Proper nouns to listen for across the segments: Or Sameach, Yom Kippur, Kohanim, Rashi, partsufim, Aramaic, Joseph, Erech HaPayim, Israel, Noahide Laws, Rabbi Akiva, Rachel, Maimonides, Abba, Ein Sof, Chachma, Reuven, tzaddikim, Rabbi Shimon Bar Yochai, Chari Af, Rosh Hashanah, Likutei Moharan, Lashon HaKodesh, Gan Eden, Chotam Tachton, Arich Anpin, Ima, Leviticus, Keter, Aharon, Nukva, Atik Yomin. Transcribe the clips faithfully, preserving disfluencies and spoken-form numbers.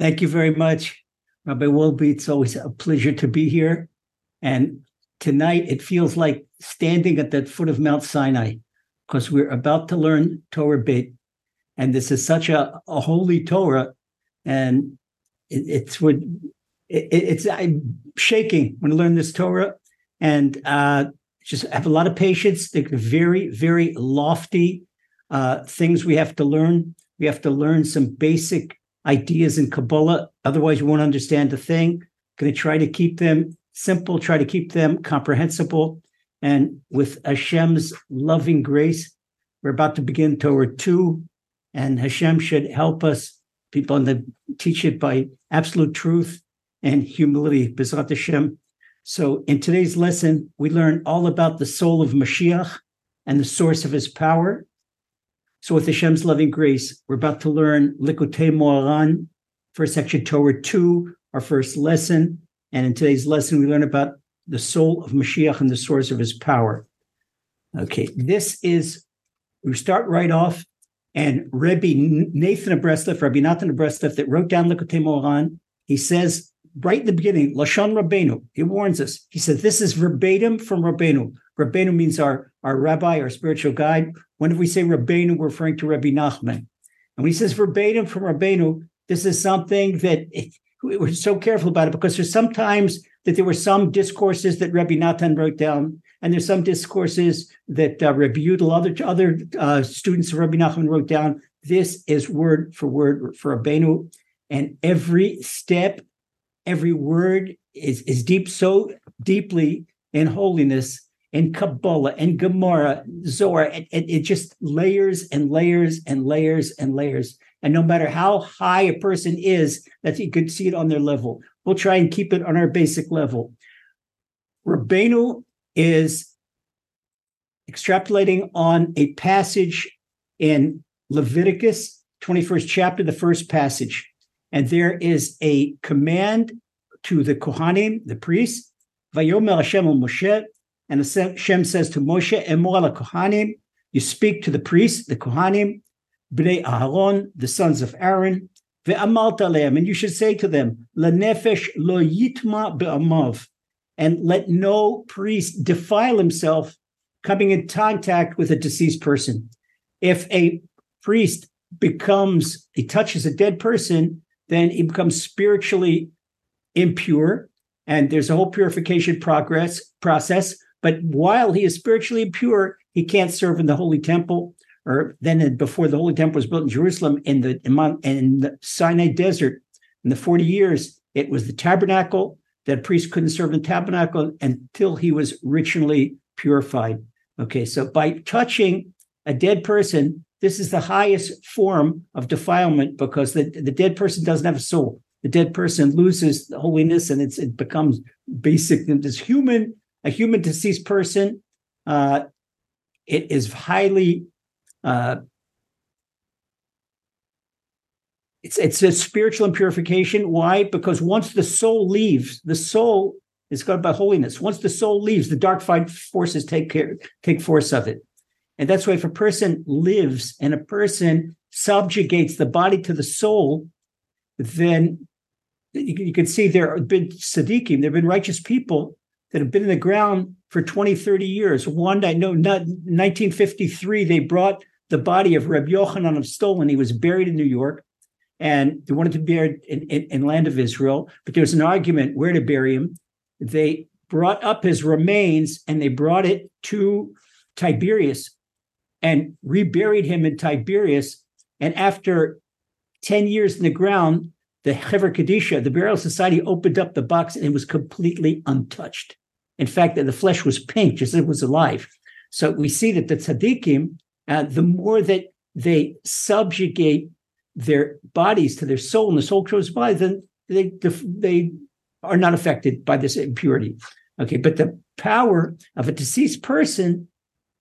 Thank you very much, Rabbi Wolbe. It's always a pleasure to be here. And tonight, it feels like standing at the foot of Mount Sinai, because we're about to learn Torah Beit. And this is such a, a holy Torah. And it, it's what it, it's I'm shaking when I learn this Torah. And uh, just have a lot of patience. They're very, very lofty uh, things we have to learn. We have to learn some basic ideas in Kabbalah. Otherwise, you won't understand a thing. Going to try to keep them simple, try to keep them comprehensible. And with Hashem's loving grace, we're about to begin Torah two. And Hashem should help us, people, and teach it by absolute truth and humility, B'ezrat Hashem. So in today's lesson, we learn all about the soul of Mashiach and the source of his power. So with Hashem's loving grace, we're about to learn Likutei Moharan, first section Torah two, our first lesson. And in today's lesson, we learn about the soul of Mashiach and the source of his power. Okay, this is, we start right off, and Rabbi Nathan of Breslev, Rabbi Nathan of Breslev, that wrote down Likutei Moharan, he says right in the beginning, Lashon Rabbeinu, he warns us. He says, this is verbatim from Rabbeinu. Rabbeinu means our, our rabbi, our spiritual guide. Whenever we say Rabbeinu, we're referring to Rabbi Nachman. And when he says verbatim from Rabbeinu, this is something that it, we're so careful about it, because there's sometimes that there were some discourses that Rabbi Nathan wrote down, and there's some discourses that uh, Rabbi Yudel, other, other uh, students of Rabbi Nachman wrote down. This is word for word for Rabbeinu, and every step, every word is, is deep, so deeply in holiness, and Kabbalah, and Gemara, Zohar, and it, it, it just layers and layers and layers and layers. And no matter how high a person is, that you could see it on their level. We'll try and keep it on our basic level. Rabbeinu is extrapolating on a passage in Leviticus, twenty-first chapter, the first passage. And there is a command to the Kohanim, the priests, Vayomer Hashem el Moshe, and Hashem says to Moshe, Emor la Kohanim, you speak to the priests, the Kohanim, Bnei Aharon, the sons of Aaron, ve'amalt aleim, and you should say to them, Lenefesh lo yitma be'amav, and let no priest defile himself coming in contact with a deceased person. If a priest becomes, he touches a dead person, then he becomes spiritually impure, and there's a whole purification progress process. But while he is spiritually impure, he can't serve in the Holy Temple. Or then before the Holy Temple was built in Jerusalem, in the, in Mount, in the Sinai desert, in the forty years, it was the tabernacle, that priest couldn't serve in the tabernacle until he was ritually purified. Okay, so by touching a dead person, this is the highest form of defilement, because the, the dead person doesn't have a soul. The dead person loses the holiness, and it's, it becomes basic. This human... A human deceased person, uh, it is highly, uh, it's it's a spiritual impurification. Why? Because once the soul leaves, the soul is governed by holiness. Once the soul leaves, the dark forces take care, take force of it. And that's why if a person lives and a person subjugates the body to the soul, then you, you can see there have been tzaddikim, there have been righteous people that have been in the ground for twenty, thirty years. One, I know, not, nineteen fifty-three, they brought the body of Reb Yochanan of Stolen. He was buried in New York, and they wanted to bury it in, in, in land of Israel, but there was an argument where to bury him. They brought up his remains, and they brought it to Tiberias and reburied him in Tiberias. And after ten years in the ground, the Hever Kadisha, the Burial Society, opened up the box, and it was completely untouched. In fact, the flesh was pink, just as it was alive. So we see that the tzaddikim, uh, the more that they subjugate their bodies to their soul, and the soul grows by, then they, they are not affected by this impurity. Okay, but the power of a deceased person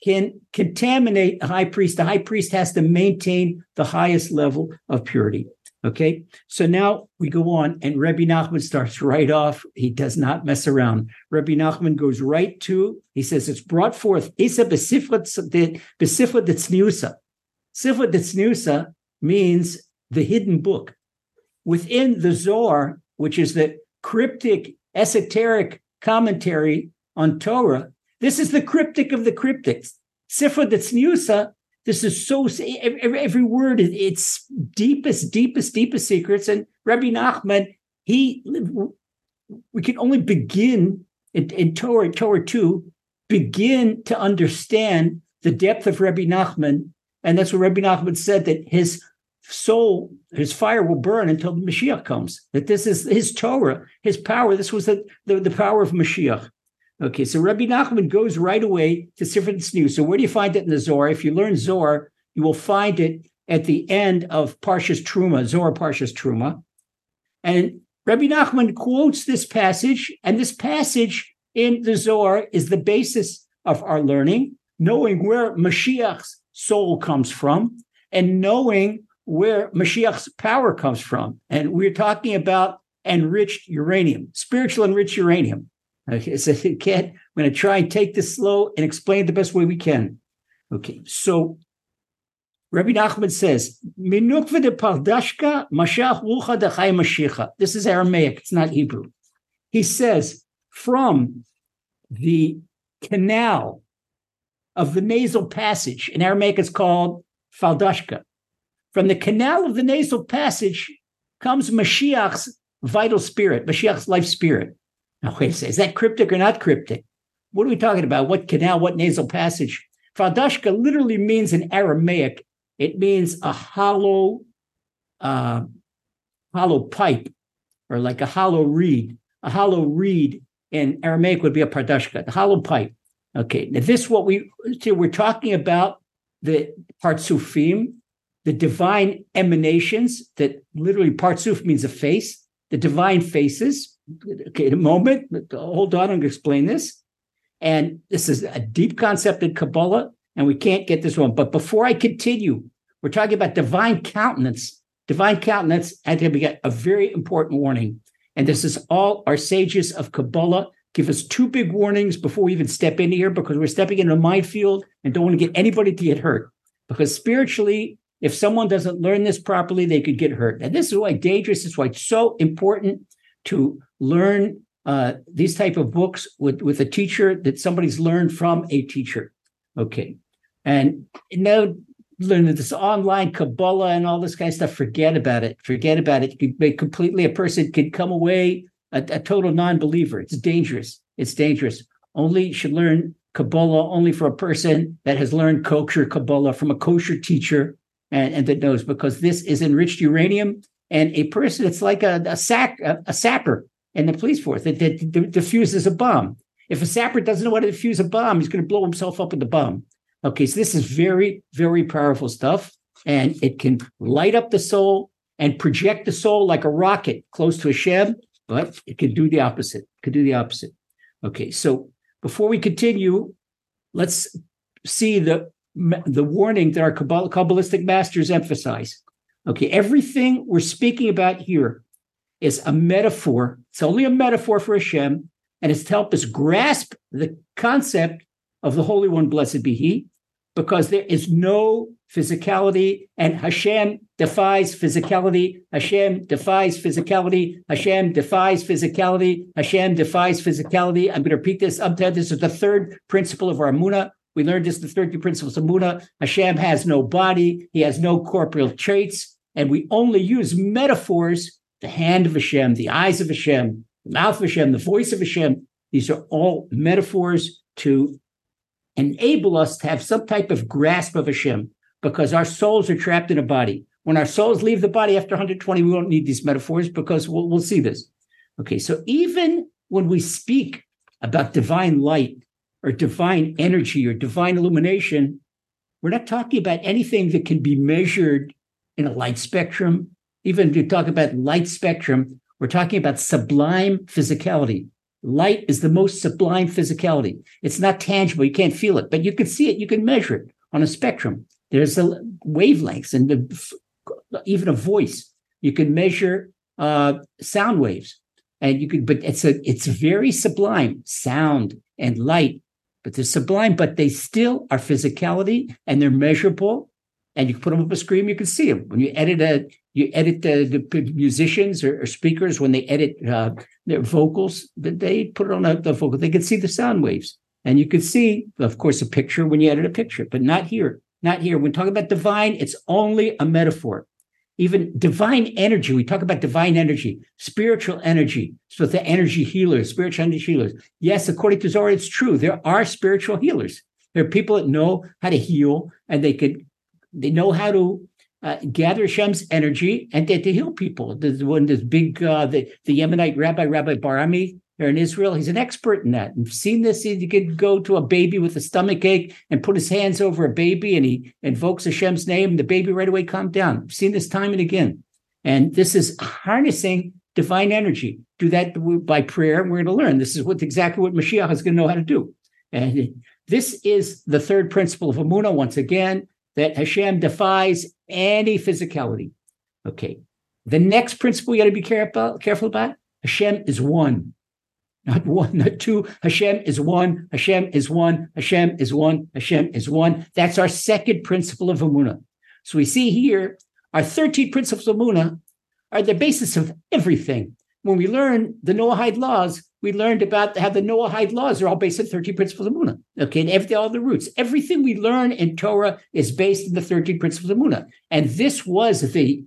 can contaminate a high priest. The high priest has to maintain the highest level of purity. Okay, so now we go on, and Rabbi Nachman starts right off. He does not mess around. Rabbi Nachman goes right to, he says, it's brought forth. Isa b'Sifra Detzniusa. Sifra Detzniusa means the hidden book. within the Zohar, which is the cryptic, esoteric commentary on Torah, this is the cryptic of the cryptics. Sifra Detzniusa, this is so, every, every word, it's deepest, deepest, deepest secrets. And Rabbi Nachman, he, we can only begin in, in Torah, Torah two, begin to understand the depth of Rabbi Nachman. And that's what Rabbi Nachman said, that his soul, his fire will burn until the Mashiach comes. That this is his Torah, his power. This was the, the, the power of Mashiach. Okay, so Rabbi Nachman goes right away to Sifra Detzniusa. So where do you find it in the Zohar? If you learn Zohar, you will find it at the end of Parshas Truma, Zohar Parshas Truma. And Rabbi Nachman quotes this passage, and this passage in the Zohar is the basis of our learning, knowing where Mashiach's soul comes from and knowing where Mashiach's power comes from. And we're talking about enriched uranium, spiritual enriched uranium. Okay, so you can't, I'm going to try and take this slow and explain it the best way we can. Okay, so Rabbi Nachman says, "Minukva de pardashka mashach rucha dechai mashicha." This is Aramaic; it's not Hebrew. He says, "From the canal of the nasal passage," in Aramaic it's called faldashka. From the canal of the nasal passage comes Mashiach's vital spirit, Mashiach's life spirit. Now, wait a second, is that cryptic or not cryptic? What are we talking about? What canal, what nasal passage? Faldashka literally means in Aramaic, it means a hollow, uh, hollow pipe, or like a hollow reed. A hollow reed in Aramaic would be a pardashka, the hollow pipe. Okay, now this what we, see, we're talking about the partsufim, the divine emanations, that literally partsuf means a face, the divine faces. Okay, in a moment, hold on, I'm going to explain this. And this is a deep concept in Kabbalah, and we can't get this one. But before I continue, we're talking about divine countenance. Divine countenance, I think we got a very important warning. And this is all our sages of Kabbalah give us two big warnings before we even step into here, because we're stepping into a minefield and don't want to get anybody to get hurt. Because spiritually, if someone doesn't learn this properly, they could get hurt. And this is why dangerous, this is why it's so important to learn uh, these type of books with, with a teacher that somebody's learned from a teacher. Okay. And now learning this online Kabbalah and all this kind of stuff, forget about it. Forget about it. You could completely, a person could come away a, a total non-believer. It's dangerous. It's dangerous. Only should learn Kabbalah only for a person that has learned kosher Kabbalah from a kosher teacher and, and that knows, because this is enriched uranium. And a person, it's like a, a, sack, a, a sapper in the police force that, that, that defuses a bomb. If a sapper doesn't know how to defuse a bomb, he's going to blow himself up with the bomb. Okay, so this is very, very powerful stuff. And it can light up the soul and project the soul like a rocket close to Hashem, but it can do the opposite. It can do the opposite. Okay, so before we continue, let's see the, the warning that our Kabbal- Kabbalistic masters emphasize. Okay, everything we're speaking about here is a metaphor. It's only a metaphor for Hashem, and it's to help us grasp the concept of the Holy One, blessed be He, because there is no physicality, and Hashem defies physicality, Hashem defies physicality, Hashem defies physicality, Hashem defies physicality. I'm going to repeat this up to this is the third principle of our Emunah. We learned this, the thirteen principles of Emunah. Hashem has no body. He has no corporeal traits. And we only use metaphors, the hand of Hashem, the eyes of Hashem, the mouth of Hashem, the voice of Hashem. These are all metaphors to enable us to have some type of grasp of Hashem, because our souls are trapped in a body. When our souls leave the body after one hundred twenty, we won't need these metaphors, because we'll, we'll see this. Okay, so even when we speak about divine light, or divine energy, or divine illumination, we're not talking about anything that can be measured in a light spectrum. Even if you talk about light spectrum, we're talking about sublime physicality. Light is the most sublime physicality. It's not tangible. You can't feel it, but you can see it. You can measure it on a spectrum. There's a wavelengths and the, even a voice. You can measure uh, sound waves, and you could. But it's a it's very sublime sound and light. But they're sublime, but they still are physicality, and they're measurable, and you can put them up a screen, you can see them. When you edit a, you edit the, the musicians or, or speakers, when they edit uh, their vocals, they put it on a, the vocal, they can see the sound waves. And you can see, of course, a picture when you edit a picture, but not here, not here. When talking about divine, it's only a metaphor. Even divine energy, we talk about divine energy, spiritual energy. So the energy healers, spiritual energy healers. Yes, according to Zohar, it's true. There are spiritual healers. There are people that know how to heal, and they could, they know how to uh, gather Hashem's energy and they, they heal people. There's one, this big, uh, the, the Yemenite rabbi, Rabbi Barami, there in Israel, he's an expert in that. I've seen this. He could go to a baby with a stomach ache and put his hands over a baby, and he invokes Hashem's name. The baby right away calmed down. I've seen this time and again. And this is harnessing divine energy. Do that by prayer, and we're going to learn. This is what exactly what Mashiach is going to know how to do. And this is the third principle of Emunah, once again, that Hashem defies any physicality. Okay. The next principle you got to be careful, careful about, Hashem is one. Not one, not two. Hashem is one. Hashem is one. Hashem is one. Hashem is one. That's our second principle of Emunah. So we see here, our thirteen principles of Emunah are the basis of everything. When we learn the Noahide laws, we learned about how the Noahide laws are all based on thirteen principles of Emunah. Okay, and every, all the roots. Everything we learn in Torah is based on the thirteen principles of Emunah. And this was the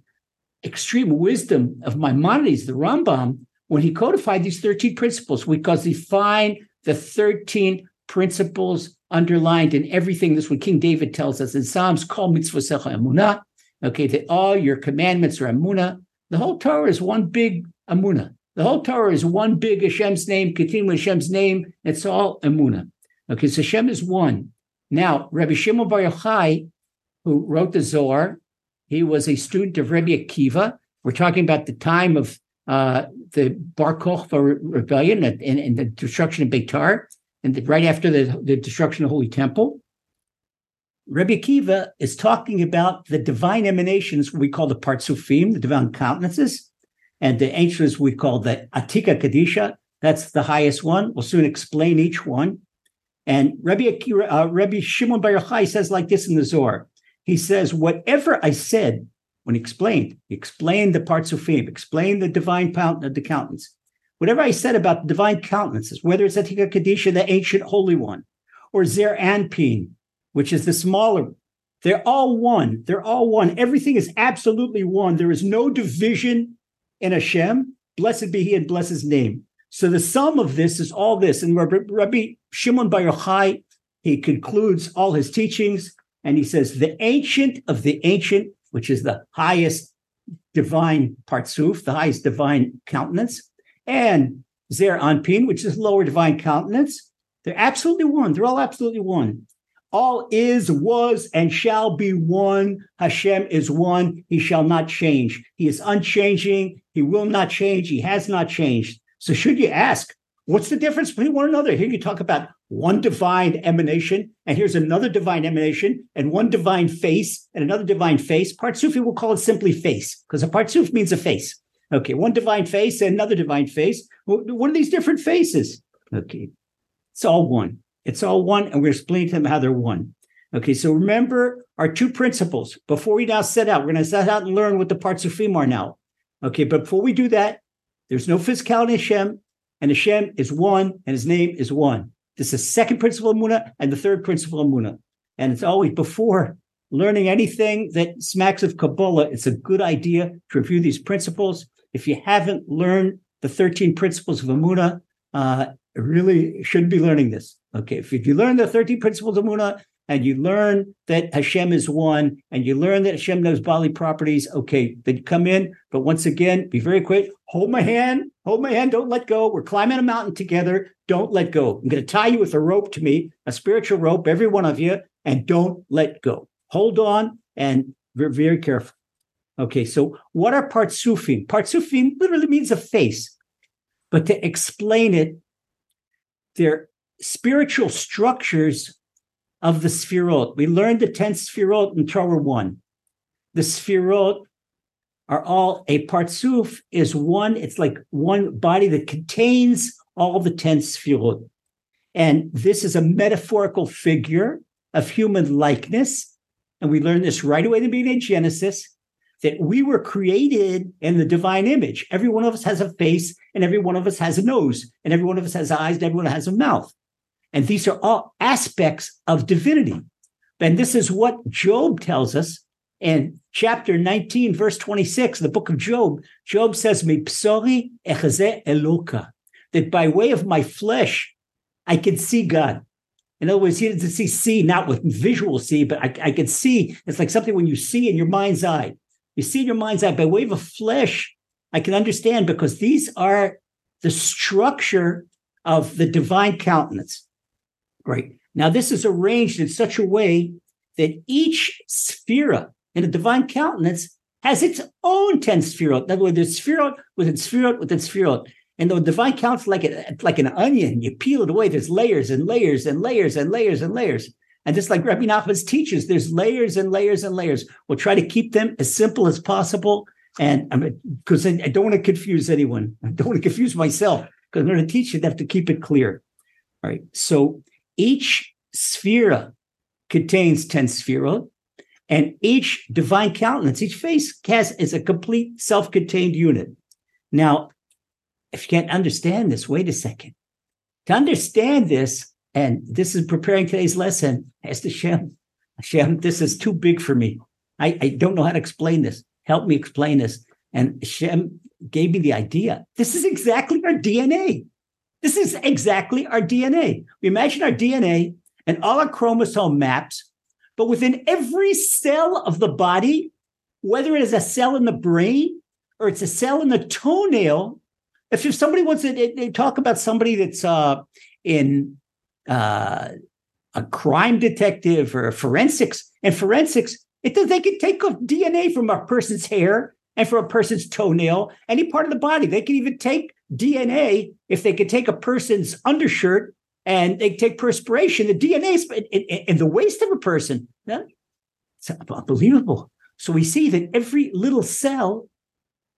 extreme wisdom of Maimonides, the Rambam, when he codified these thirteen principles, because he find the thirteen principles underlined in everything. This is what King David tells us in Psalms, Kol mitzvosecha emunah, okay, that all your commandments are emunah. The whole Torah is one big emunah. The whole Torah is one big Hashem's name, continuing Hashem's name. It's all emunah. Okay, so Hashem is one. Now, Rabbi Shimon Bar Yochai, who wrote the Zohar, he was a student of Rabbi Akiva. We're talking about the time of Uh, the Bar Kokhba rebellion and, and the destruction of Beitar, and the, right after the, the destruction of the Holy Temple. Rabbi Akiva is talking about the divine emanations, what we call the partsufim, the divine countenances, and the ancients we call the Atika Kadisha. That's the highest one. We'll soon explain each one. And Rabbi, Akiva, uh, Rabbi Shimon Bar Yochai says like this in the Zohar. He says, whatever I said, when he explained, he explained the partsufim, explained the divine the countenance. Whatever I said about the divine countenances, whether it's Atika Kadisha, the ancient holy one, or Zer Anpin, which is the smaller one, they're all one. They're all one. Everything is absolutely one. There is no division in Hashem. Blessed be He and bless His name. So the sum of this is all this. And Rabbi Shimon Bar Yochai, he concludes all his teachings, and he says, the ancient of the ancient, which is the highest divine partsuf, the highest divine countenance, and Zer Anpin, which is lower divine countenance. They're absolutely one. They're all absolutely one. All is, was, and shall be one. Hashem is one. He shall not change. He is unchanging. He will not change. He has not changed. So should you ask, what's the difference between one another? Here you talk about one divine emanation, and here's another divine emanation, and one divine face, and another divine face. Partsufi will call it simply face, because a partsuf means a face. Okay, one divine face and another divine face. What are these different faces? Okay, it's all one. It's all one, and we're explaining to them how they're one. Okay, so remember our two principles. Before we now set out, we're going to set out and learn what the partsufim are now. Okay, but before we do that, there's no physicality in Hashem, and Hashem is one, and His name is one. This is the second principle of Emunah and the third principle of Emunah. And it's always, before learning anything that smacks of Kabbalah, it's a good idea to review these principles. If you haven't learned the thirteen principles of Emunah, uh, really should be learning this. Okay, if you learn the thirteen principles of Emunah and you learn that Hashem is one and you learn that Hashem knows bodily properties, okay, then come in. But once again, be very quick. Hold my hand. Hold my hand. Don't let go. We're climbing a mountain together. Don't let go. I'm going to tie you with a rope to me, a spiritual rope, every one of you, and don't let go. Hold on and be very careful. Okay, so what are partsufim? Partsufim literally means a face. But to explain it, they're spiritual structures of the Sefirot. We learned the ten Sefirot in Torah one. The Sefirot are all, a partsuf is one, it's like one body that contains all the ten Sefirot. And this is a metaphorical figure of human likeness. and we learn this right away in the beginning of Genesis, that we were created in the divine image. Every one of us has a face, and every one of us has a nose, and every one of us has eyes, and everyone has a mouth. And these are all aspects of divinity. And this is what Job tells us in chapter nineteen, verse twenty-six, the book of Job. Job says, Mipsori echazeh eloka, that by way of my flesh, I can see God. In other words, he doesn't see see, not with visual see, but I, I can see. It's like something when you see in your mind's eye. You see in your mind's eye, by way of a flesh, I can understand, because these are the structure of the divine countenance. Right. Now, this is arranged in such a way that each sphera in the divine countenance has its own ten sphirot. In other words, there's sphirot within sphirot within sphirot. And the divine countenance, like, a, like an onion, you peel it away, there's layers and layers and layers and layers and layers. And just like Rabbi Nachman's teaches, there's layers and layers and layers. We'll try to keep them as simple as possible. And I mean, because I, I don't want to confuse anyone. I don't want to confuse myself, because I'm going to teach you have to keep it clear. All right. So each sphera contains ten sphirot, and each divine countenance, each face has, is a complete self-contained unit. Now, if you can't understand this, wait a second. To understand this, and this is preparing today's lesson, as to Hashem, Hashem, this is too big for me. I, I don't know how to explain this. Help me explain this. And Hashem gave me the idea. This is exactly our D N A. This is exactly our D N A. We imagine our D N A and all our chromosome maps, but within every cell of the body, whether it is a cell in the brain or it's a cell in the toenail, if, if somebody wants to they, they talk about somebody that's uh, in uh, a crime detective or forensics, and forensics, it, they can take off D N A from a person's hair and from a person's toenail, any part of the body. They can even take D N A, if they could take a person's undershirt and they take perspiration, the D N A is in, in, in the waist of a person. It's unbelievable. So we see that every little cell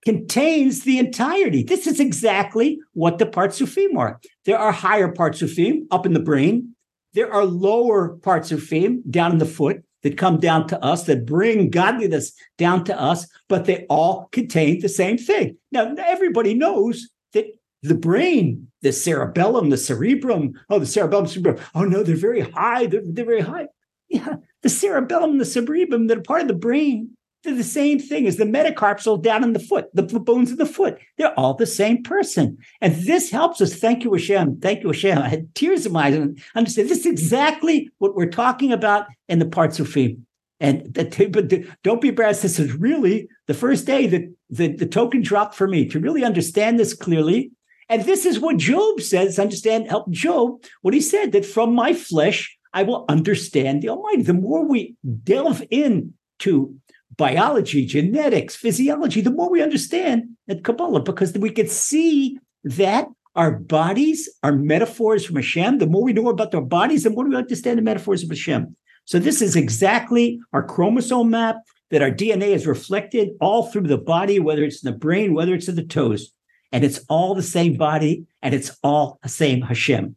contains the entirety. This is exactly what the partsufim are. There are higher partsufim up in the brain. There are lower partsufim down in the foot that come down to us, that bring godliness down to us, but they all contain the same thing. Now, everybody knows that the brain, the cerebellum, the cerebrum, oh, the cerebellum, cerebrum, oh, no, they're very high, they're, they're very high. Yeah, the cerebellum and the cerebrum, they're part of the brain. They're the same thing as the metacarpal down in the foot, the bones in the foot. They're all the same person. And this helps us. Thank you, Hashem. Thank you, Hashem. I had tears in my eyes. And I understand this is exactly what we're talking about in the partsufim. And that, don't be embarrassed. This is really the first day that the, the token dropped for me to really understand this clearly. And this is what Job says. Understand, help Job, what he said, that from my flesh, I will understand the Almighty. The more we delve into biology, genetics, physiology, the more we understand at Kabbalah, because we can see that our bodies are metaphors from Hashem. The more we know about our bodies, the more we understand the metaphors of Hashem. So this is exactly our chromosome map, that our D N A is reflected all through the body, whether it's in the brain, whether it's in the toes. And it's all the same body, and it's all the same Hashem.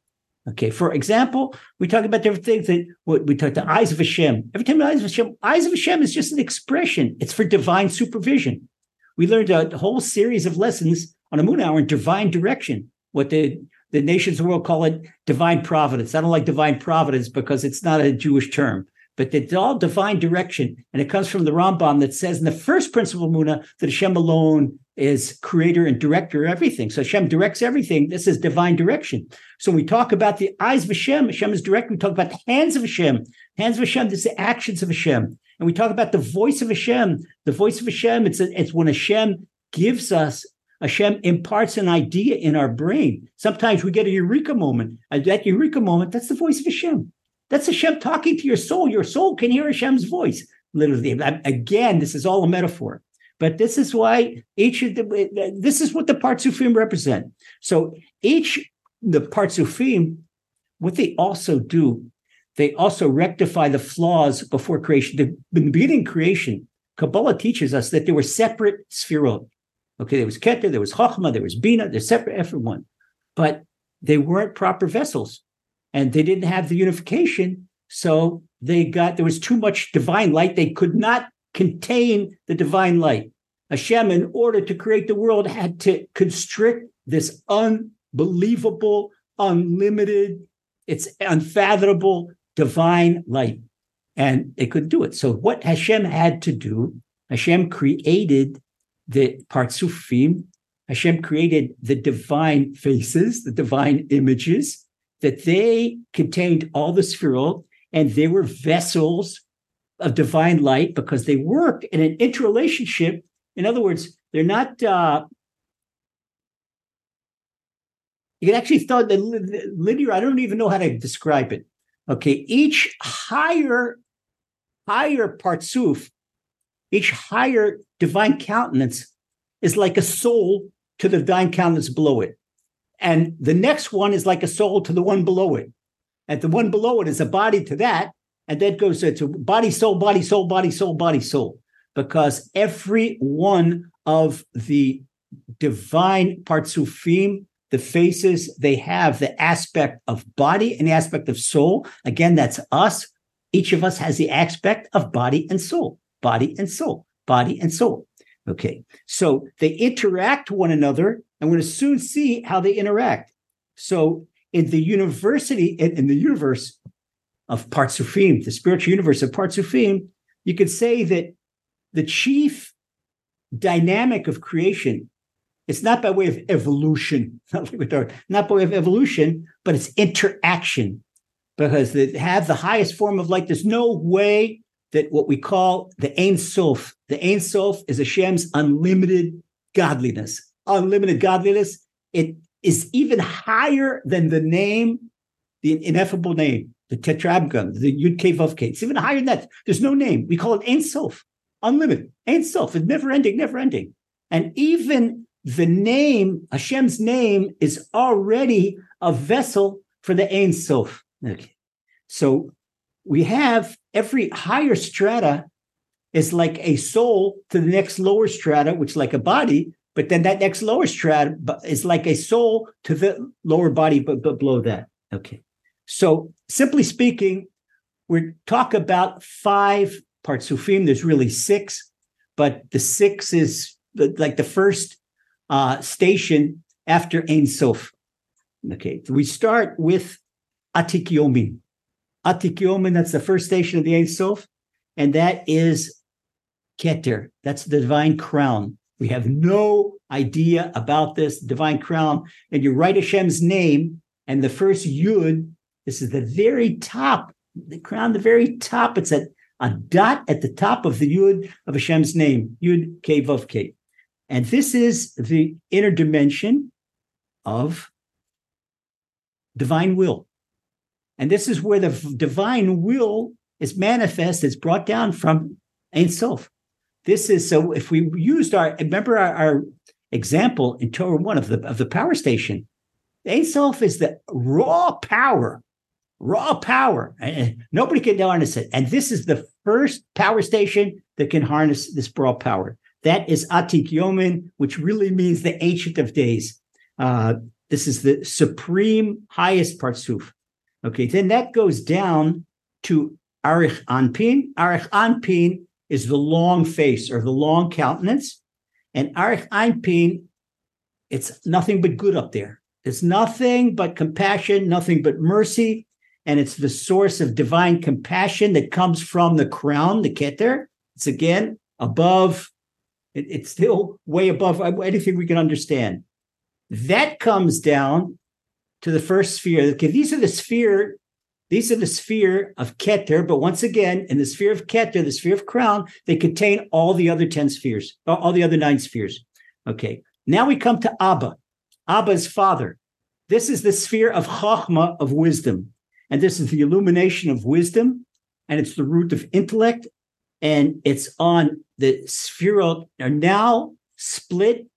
Okay, for example, we talk about different things. That we talk the eyes of Hashem. Every time the eyes of Hashem, eyes of Hashem is just an expression. It's for divine supervision. We learned a whole series of lessons on a moon hour in divine direction, what the, the nations of the world call it divine providence. I don't like divine providence because it's not a Jewish term, but it's all divine direction. And it comes from the Rambam that says in the first principle of Emunah that Hashem alone is creator and director of everything. So Hashem directs everything. This is divine direction. So when we talk about the eyes of Hashem, Hashem is directing. We talk about the hands of Hashem. Hands of Hashem, this is the actions of Hashem. And we talk about the voice of Hashem. The voice of Hashem, it's, a, it's when Hashem gives us, Hashem imparts an idea in our brain. Sometimes we get a eureka moment. And that eureka moment, that's the voice of Hashem. That's Hashem talking to your soul. Your soul can hear Hashem's voice. Literally. Again, this is all a metaphor. But this is why each of the, this is what the partsufim represent. So each, the partsufim, what they also do, they also rectify the flaws before creation. The, in the beginning of creation, Kabbalah teaches us that there were separate sefirot. Okay, there was Keter, there was Chachma, there was Bina, they're separate, everyone. But they weren't proper vessels, and they didn't have the unification. So they got, there was too much divine light. They could not contain the divine light. Hashem, in order to create the world, had to constrict this unbelievable, unlimited, it's unfathomable divine light. And they couldn't do it. So what Hashem had to do, Hashem created the partsufim, Hashem created the divine faces, the divine images, that they contained all the Sefirot, and they were vessels of divine light because they worked in an interrelationship. In other words, they're not, uh, you can actually start the linear, I don't even know how to describe it. Okay, each higher, higher partsuf, each higher divine countenance is like a soul to the divine countenance below it. And the next one is like a soul to the one below it. And the one below it is a body to that. And that goes to body, soul, body, soul, body, soul, body, soul. Because every one of the divine partsufim, the faces, they have the aspect of body and the aspect of soul. Again, that's us. Each of us has the aspect of body and soul, body and soul, body and soul. Okay, so they interact one another, and we're going to soon see how they interact. So in the university, in, in the universe of partsufim, the spiritual universe of partsufim, you could say that the chief dynamic of creation, it's not by way of evolution, not by way of evolution, but it's interaction, because they have the highest form of light. There's no way that what we call the Ein Sof, the Ein Sof is Hashem's unlimited godliness. Unlimited godliness, it is even higher than the name, the ineffable name, the tetrabgon, the Yud-Kei-Vav-Kei. It's even higher than that. There's no name. We call it Ein Sof, unlimited. Ein Sof, it's never ending, never ending. And even the name, Hashem's name, is already a vessel for the Ein Sof. Okay. So we have every higher strata is like a soul to the next lower strata, which is like a body, but then that next lower strata is like a soul to the lower body, but below that. Okay. So simply speaking, we talk about five partsufim. There's really six, but the six is like the first uh, station after Ein Sof. Okay. We start with Atik Yomin. Atik Yomin, that's the first station of the Ein Sof, and that is Keter. That's the divine crown. We have no idea about this divine crown. And you write Hashem's name, and the first Yud, this is the very top, the crown, the very top. It's a, a dot at the top of the Yud of Hashem's name, Yud Kei Vav Kei. And this is the inner dimension of divine will. And this is where the divine will is manifest, it's brought down from Ein Sof. This is, so if we used our, remember our, our example in Torah one of the of the power station, Ein Sof is the raw power, raw power. And nobody can harness it. And this is the first power station that can harness this raw power. That is Atik Yomin, which really means the Ancient of Days. Uh, this is the supreme, highest partsuf. Okay, then that goes down to Arich Anpin. Arich Anpin is the long face or the long countenance. And Arich Anpin, it's nothing but good up there. It's nothing but compassion, nothing but mercy. And it's the source of divine compassion that comes from the crown, the Keter. It's again above, it, it's still way above anything we can understand. That comes down to the first sphere. Okay, these are the sphere, these are the sphere of Keter, but once again, in the sphere of Keter, the sphere of crown, they contain all the other ten spheres, all the other nine spheres. Okay, now we come to Abba. Abba is Father. This is the sphere of Chachma, of wisdom. And this is the illumination of wisdom, and it's the root of intellect, and it's on the Sefirot, are now split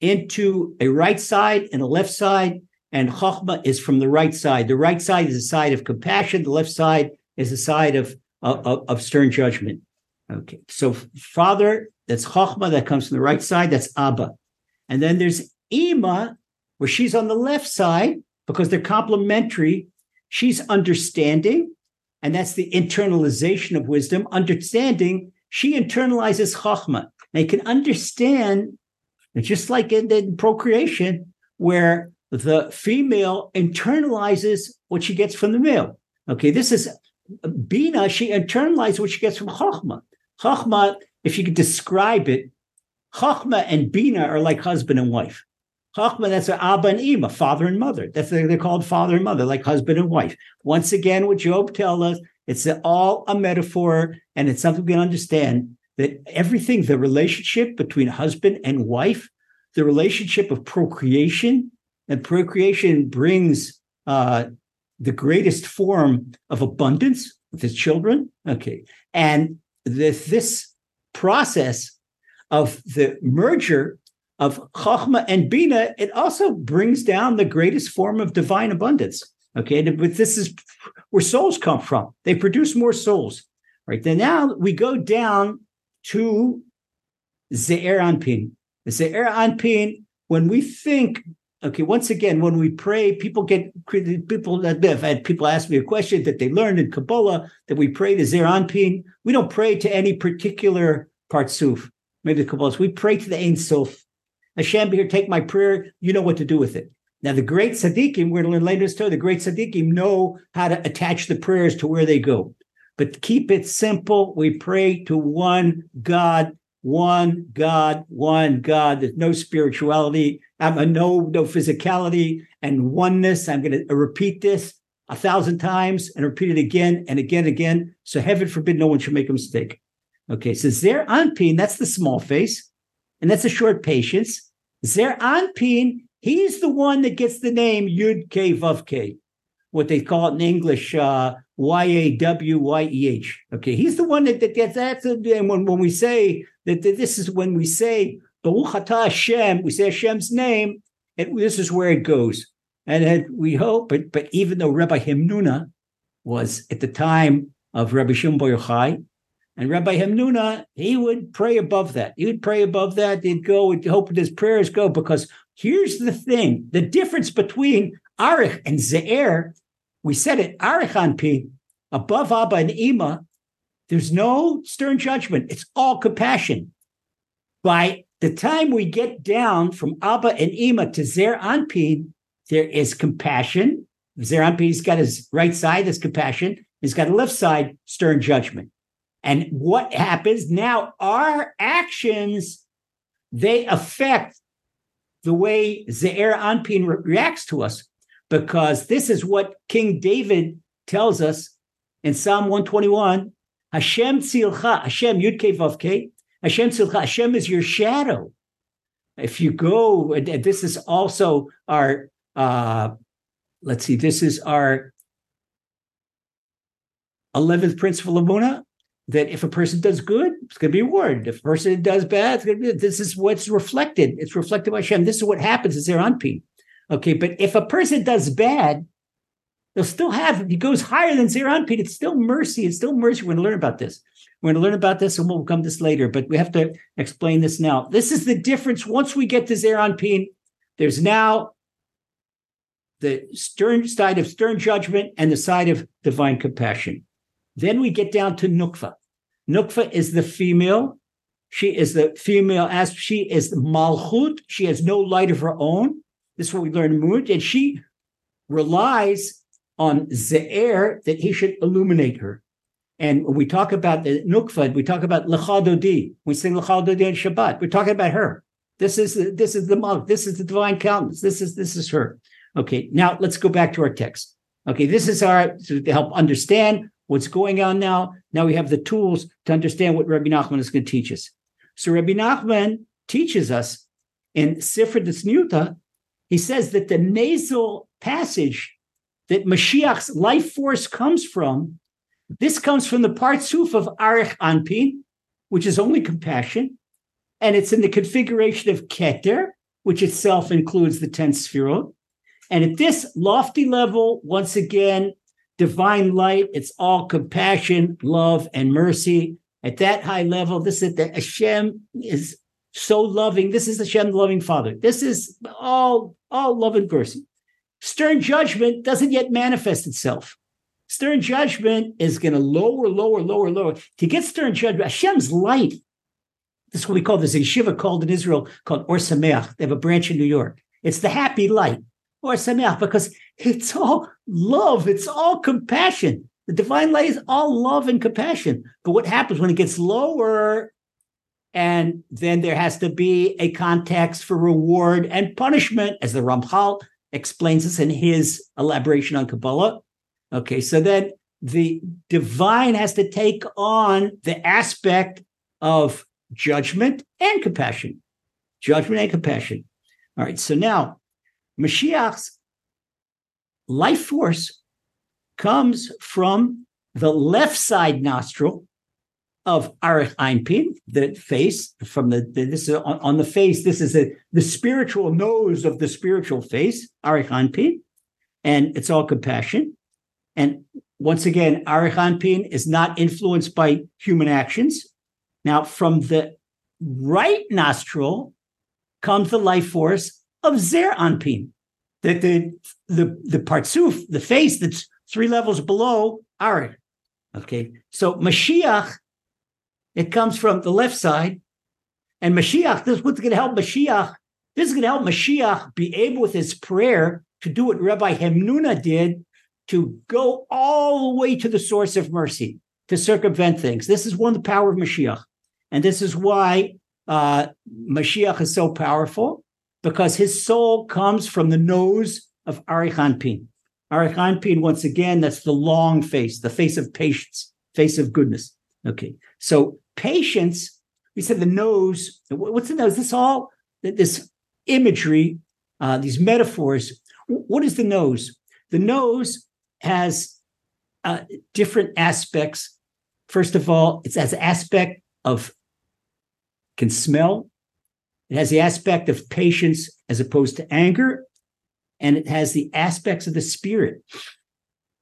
into a right side and a left side. And Chokhmah is from the right side. The right side is the side of compassion. The left side is the side of, of, of stern judgment. Okay, so Father, that's Chokhmah, that comes from the right side, that's Abba. And then there's Ima, where she's on the left side, because they're complementary. She's understanding, and that's the internalization of wisdom. Understanding, she internalizes Chachma. They can understand, just like in, in procreation, where the female internalizes what she gets from the male. Okay, this is Bina, she internalizes what she gets from Chachma. Chachma, if you could describe it, Chachma and Bina are like husband and wife. Chachma, that's Abba and Ima, father and mother. That's they're called father and mother, like husband and wife. Once again, what Job tells us, it's all a metaphor, and it's something we can understand, that everything, the relationship between husband and wife, the relationship of procreation, and procreation brings uh, the greatest form of abundance with its children. Okay, and this, this process of the merger of Chachma and Bina, it also brings down the greatest form of divine abundance. Okay, and this is where souls come from. They produce more souls. Right, then now we go down to Zer Anpin. Zer Anpin, when we think, okay, once again, when we pray, people get, people, I've had people ask me a question that they learned in Kabbalah, that we pray to Zer Anpin. We don't pray to any particular partsuf, maybe the Kabbalahs. We pray to the Ein Sof. Hashem, here, take my prayer. You know what to do with it. Now, the great tzaddikim, we're going to learn later in this Torah, the great tzaddikim know how to attach the prayers to where they go. But keep it simple. We pray to one God, one God, one God. There's no spirituality, I'm no, no physicality, and oneness. I'm going to repeat this a thousand times and repeat it again and again and again. So heaven forbid no one should make a mistake. Okay, so Zer Anpin, that's the small face, and that's a short patience. Zer Anpin, he's the one that gets the name Yud K Vav K, what they call it in English, uh, Y A W Y E H. Okay, he's the one that, that gets that. And when, when we say that, that this is when we say Baruch Atah Hashem, we say Hashem's name, and this is where it goes. And, and we hope, but, but even though Rabbi Hamnuna was at the time of Rabbi Shimon Bar Yochai, and Rabbi Hamnuna, he would pray above that. He would pray above that. He'd go, he'd hope that his prayers go, because here's the thing, the difference between Arich and Ze'er, we said it, Arich Anpin, above Abba and Ima, there's no stern judgment. It's all compassion. By the time we get down from Abba and Ima to Zer Anpin, there is compassion. Zer Anpin's got his right side, that's compassion. He's got a left side, stern judgment. And what happens now, our actions, they affect the way Zer Anpin re- reacts to us, because this is what King David tells us in Psalm one twenty-one, Hashem tzilcha, Hashem yudke vavke, Hashem tzilcha, Hashem is your shadow. If you go, and this is also our, uh, let's see, this is our eleventh principle of Emunah, that if a person does good, it's going to be rewarded. If a person does bad, it's going to be, this is what's reflected. It's reflected by Hashem. This is what happens in Zer Anpin. Okay, but if a person does bad, they'll still have, if he goes higher than Zer Anpin, it's still mercy. It's still mercy. We're going to learn about this. We're going to learn about this, and we'll come to this later, but we have to explain this now. This is the difference. Once we get to Zer Anpin, there's now the stern side of stern judgment and the side of divine compassion. Then we get down to Nukva. Nukva is the female. She is the female as she is Malchut. She has no light of her own. This is what we learn in Mut. And she relies on Ze'er that he should illuminate her. And when we talk about the Nukva, we talk about Lechadodi. We sing Lechadodi on Shabbat. We're talking about her. This is this is the Malch. This is the divine countenance. This is this is her. Okay. Now let's go back to our text. Okay. This is our to help understand what's going on now. Now we have the tools to understand what Rabbi Nachman is going to teach us. So Rabbi Nachman teaches us in Sifra Detzniusa, he says that the nasal passage that Mashiach's life force comes from, this comes from the partsuf of Arich Anpin, which is only compassion, and it's in the configuration of Keter, which itself includes the ten Sefirot. And at this lofty level, once again, divine light, it's all compassion, love, and mercy. At that high level, this is that Hashem is so loving. This is Hashem, the loving Father. This is all, all love and mercy. Stern judgment doesn't yet manifest itself. Stern judgment is going to lower, lower, lower, lower. To get stern judgment, Hashem's light. This is what we call this yeshiva called in Israel called Or Sameach. They have a branch in New York. It's the happy light, Or Sameach, because it's all love. It's all compassion. The divine light is all love and compassion. But what happens when it gets lower, and then there has to be a context for reward and punishment, as the Ramchal explains this in his elaboration on Kabbalah. Okay, so then the divine has to take on the aspect of judgment and compassion. Judgment and compassion. All right, so now Mashiach's life force comes from the left side nostril of Arich Anpin, the face, from the, the this is on, on the face, this is the, the spiritual nose of the spiritual face, Arich Anpin, and it's all compassion. And once again, Arich Anpin is not influenced by human actions. Now, from the right nostril comes the life force of Zer Anpin, that the the the partsuf, the face that's three levels below Arich. Okay, so Mashiach, it comes from the left side, and Mashiach. This is what's going to help Mashiach. This is going to help Mashiach be able, with his prayer, to do what Rabbi Hamnuna did, to go all the way to the source of mercy, to circumvent things. This is one of the power of Mashiach. And this is why uh, Mashiach is so powerful, because his soul comes from the nose of Arich Anpin. Arich Anpin, once again, that's the long face, the face of patience, face of goodness. Okay, so patience, we said the nose, what's the nose? This all, this imagery, uh, these metaphors, what is the nose? The nose has uh, different aspects. First of all, it has an aspect of can smell. It has the aspect of patience as opposed to anger. And it has the aspects of the spirit.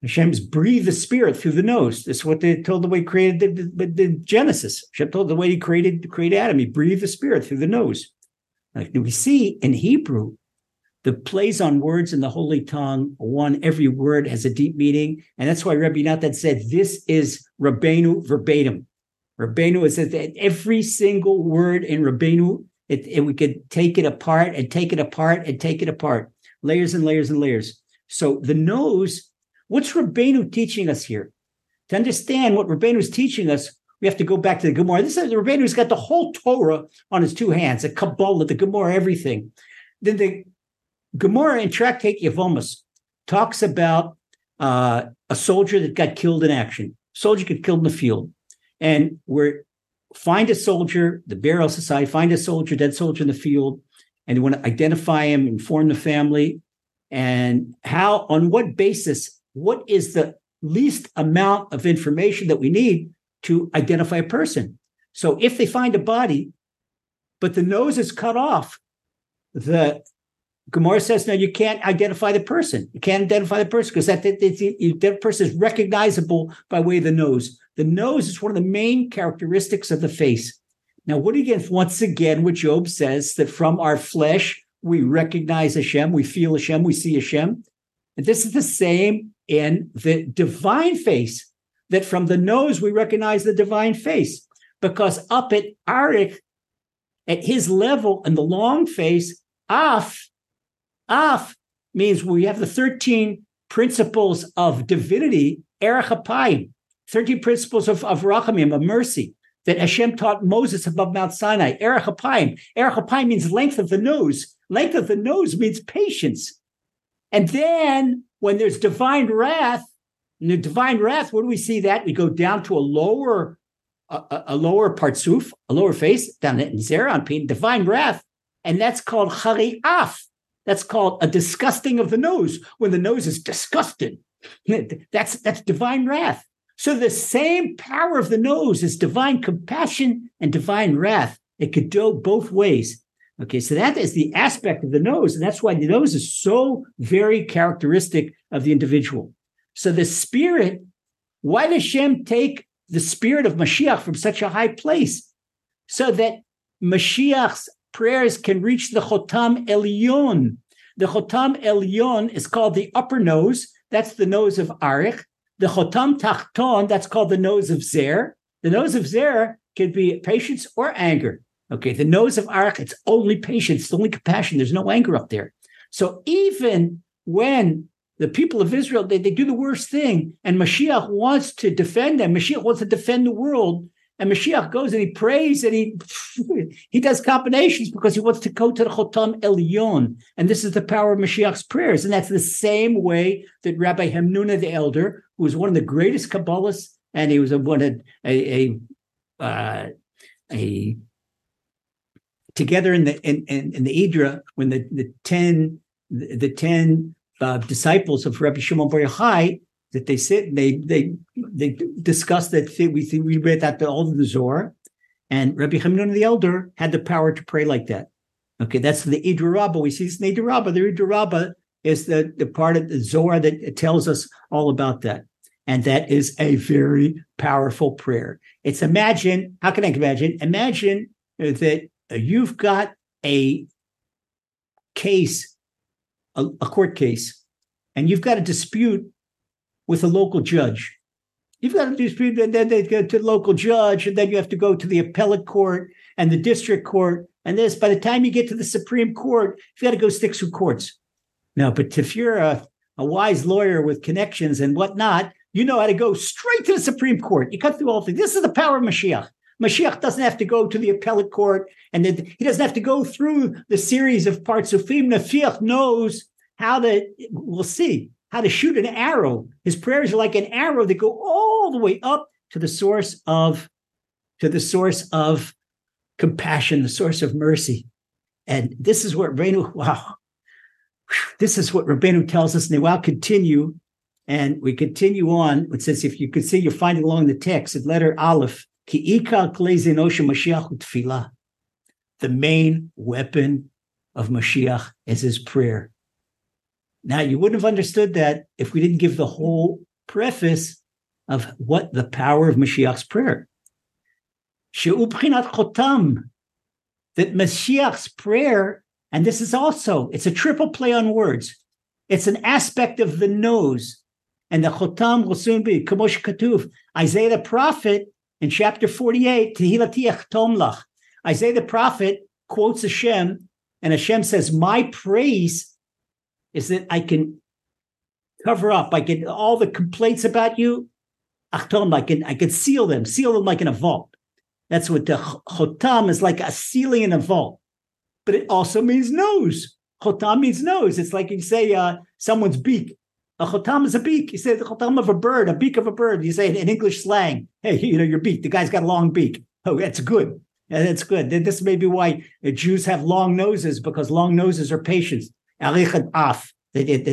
Hashem's breathed the spirit through the nose. That's what they told the way he created the, the, the Genesis. Hashem told the way he created, created Adam. He breathed the spirit through the nose. Like we see in Hebrew, the plays on words in the Holy Tongue, one, every word has a deep meaning. And that's why Rabbi Nachman said, this is Rabbeinu verbatim. Rabbeinu, it says that every single word in Rabbeinu, it, it, we could take it apart and take it apart and take it apart. Layers and layers and layers. So the nose, what's Rabbeinu teaching us here? To understand what Rabbeinu is teaching us, we have to go back to the Gemara. This is Rabbeinu's got the whole Torah on his two hands, the Kabbalah, the Gemara, everything. Then the Gemara in Tractate Yevomus talks about uh, a soldier that got killed in action. Soldier got killed in the field. And we're find a soldier, the Burial Society, find a soldier, dead soldier in the field, and they want to identify him, inform the family. And how, on what basis, what is the least amount of information that we need to identify a person? So if they find a body, but the nose is cut off, the Gemara says, no, you can't identify the person. You can't identify the person because that, that, that, that person is recognizable by way of the nose. The nose is one of the main characteristics of the face. Now, what again, once again, what Job says, that from our flesh, we recognize Hashem, we feel Hashem, we see Hashem. And this is the same in the divine face, that from the nose, we recognize the divine face. Because up at Arich, at his level, in the long face, Af, Af means we have the thirteen principles of divinity, Erech HaPayim, thirteen principles of, of Rachamim, of mercy, that Hashem taught Moses above Mount Sinai, Erech HaPayim. Erech HaPayim means length of the nose. Length of the nose means patience. And then when there's divine wrath, in the divine wrath, where do we see that? We go down to a lower, a, a lower partsuf, a lower face, down in Zer Anpin, divine wrath, and that's called Chari Af. That's called a disgusting of the nose, when the nose is disgusted. That's, that's divine wrath. So the same power of the nose is divine compassion and divine wrath. It could go both ways. Okay, so that is the aspect of the nose, and that's why the nose is so very characteristic of the individual. So the spirit, why does Hashem take the spirit of Mashiach from such a high place? So that Mashiach's prayers can reach the Chotam Elyon. The Chotam Elyon is called the upper nose. That's the nose of Arich. The Chotam Tachton, that's called the nose of Zer. The nose of Zer could be patience or anger. Okay, the nose of Arach, it's only patience, it's only compassion. There's no anger up there. So even when the people of Israel, they, they do the worst thing, and Mashiach wants to defend them, Mashiach wants to defend the world, and Mashiach goes and he prays and he he does combinations because he wants to go to the Chotam Elyon. And this is the power of Mashiach's prayers. And that's the same way that Rabbi Hamnuna, the elder, who was one of the greatest Kabbalists, and he was a, one a, a, a, uh, a together in the in, in, in the Idra, when the, the ten the, the ten uh, disciples of Rabbi Shimon Bar Yochai, that they sit and they they they discuss that thing. We think we read that all in the Zohar, and Rabbi Hamnuna the elder had the power to pray like that. Okay, that's the Idra Rabba. We see this in Idra Rabba. The Idra Rabba is the, the part of the Zohar that tells us all about that, and that is a very powerful prayer. It's imagine how can I imagine? Imagine that you've got a case, a, a court case, and you've got a dispute with a local judge. You've got to dispute, and then they go to the local judge, and then you have to go to the appellate court and the district court, and this. By the time you get to the Supreme Court, you've got to go stick through courts. Now, but if you're a, a wise lawyer with connections and whatnot, you know how to go straight to the Supreme Court. You cut through all things. This is the power of Mashiach. Mashiach doesn't have to go to the appellate court, and then he doesn't have to go through the series of partsufim. Mashiach knows how to, we'll see, how to shoot an arrow. His prayers are like an arrow that go all the way up to the source of, to the source of compassion, the source of mercy. And this is what Rabbeinu, wow, this is what Rabbeinu tells us, and we'll continue, and we continue on. It says, if you could see, you're finding along the text, at letter Aleph, Ki ikar klei zenosha Mashiach u'tfilah. The main weapon of Mashiach is his prayer. Now, you wouldn't have understood that if we didn't give the whole preface of what the power of Mashiach's prayer. She'u b'chinat chotam, that Mashiach's prayer, and this is also, it's a triple play on words. It's an aspect of the nose, and the chotam will soon be, kamosh katuv, Isaiah the prophet, in chapter forty-eight, tehilati echtom lach. Isaiah the prophet quotes Hashem, and Hashem says, my praise is that I can cover up, I can, all the complaints about you, I can, I can seal them, seal them like in a vault. That's what the chotam is, like a sealing in a vault. But it also means nose. Chotam means nose. It's like you say uh, someone's beak. A chotam is a beak. You say the chotam of a bird, a beak of a bird. You say it in English slang. Hey, you know, your beak, the guy's got a long beak. Oh, that's good. Yeah, that's good. This may be why Jews have long noses, because long noses are patience. Arich Anpin,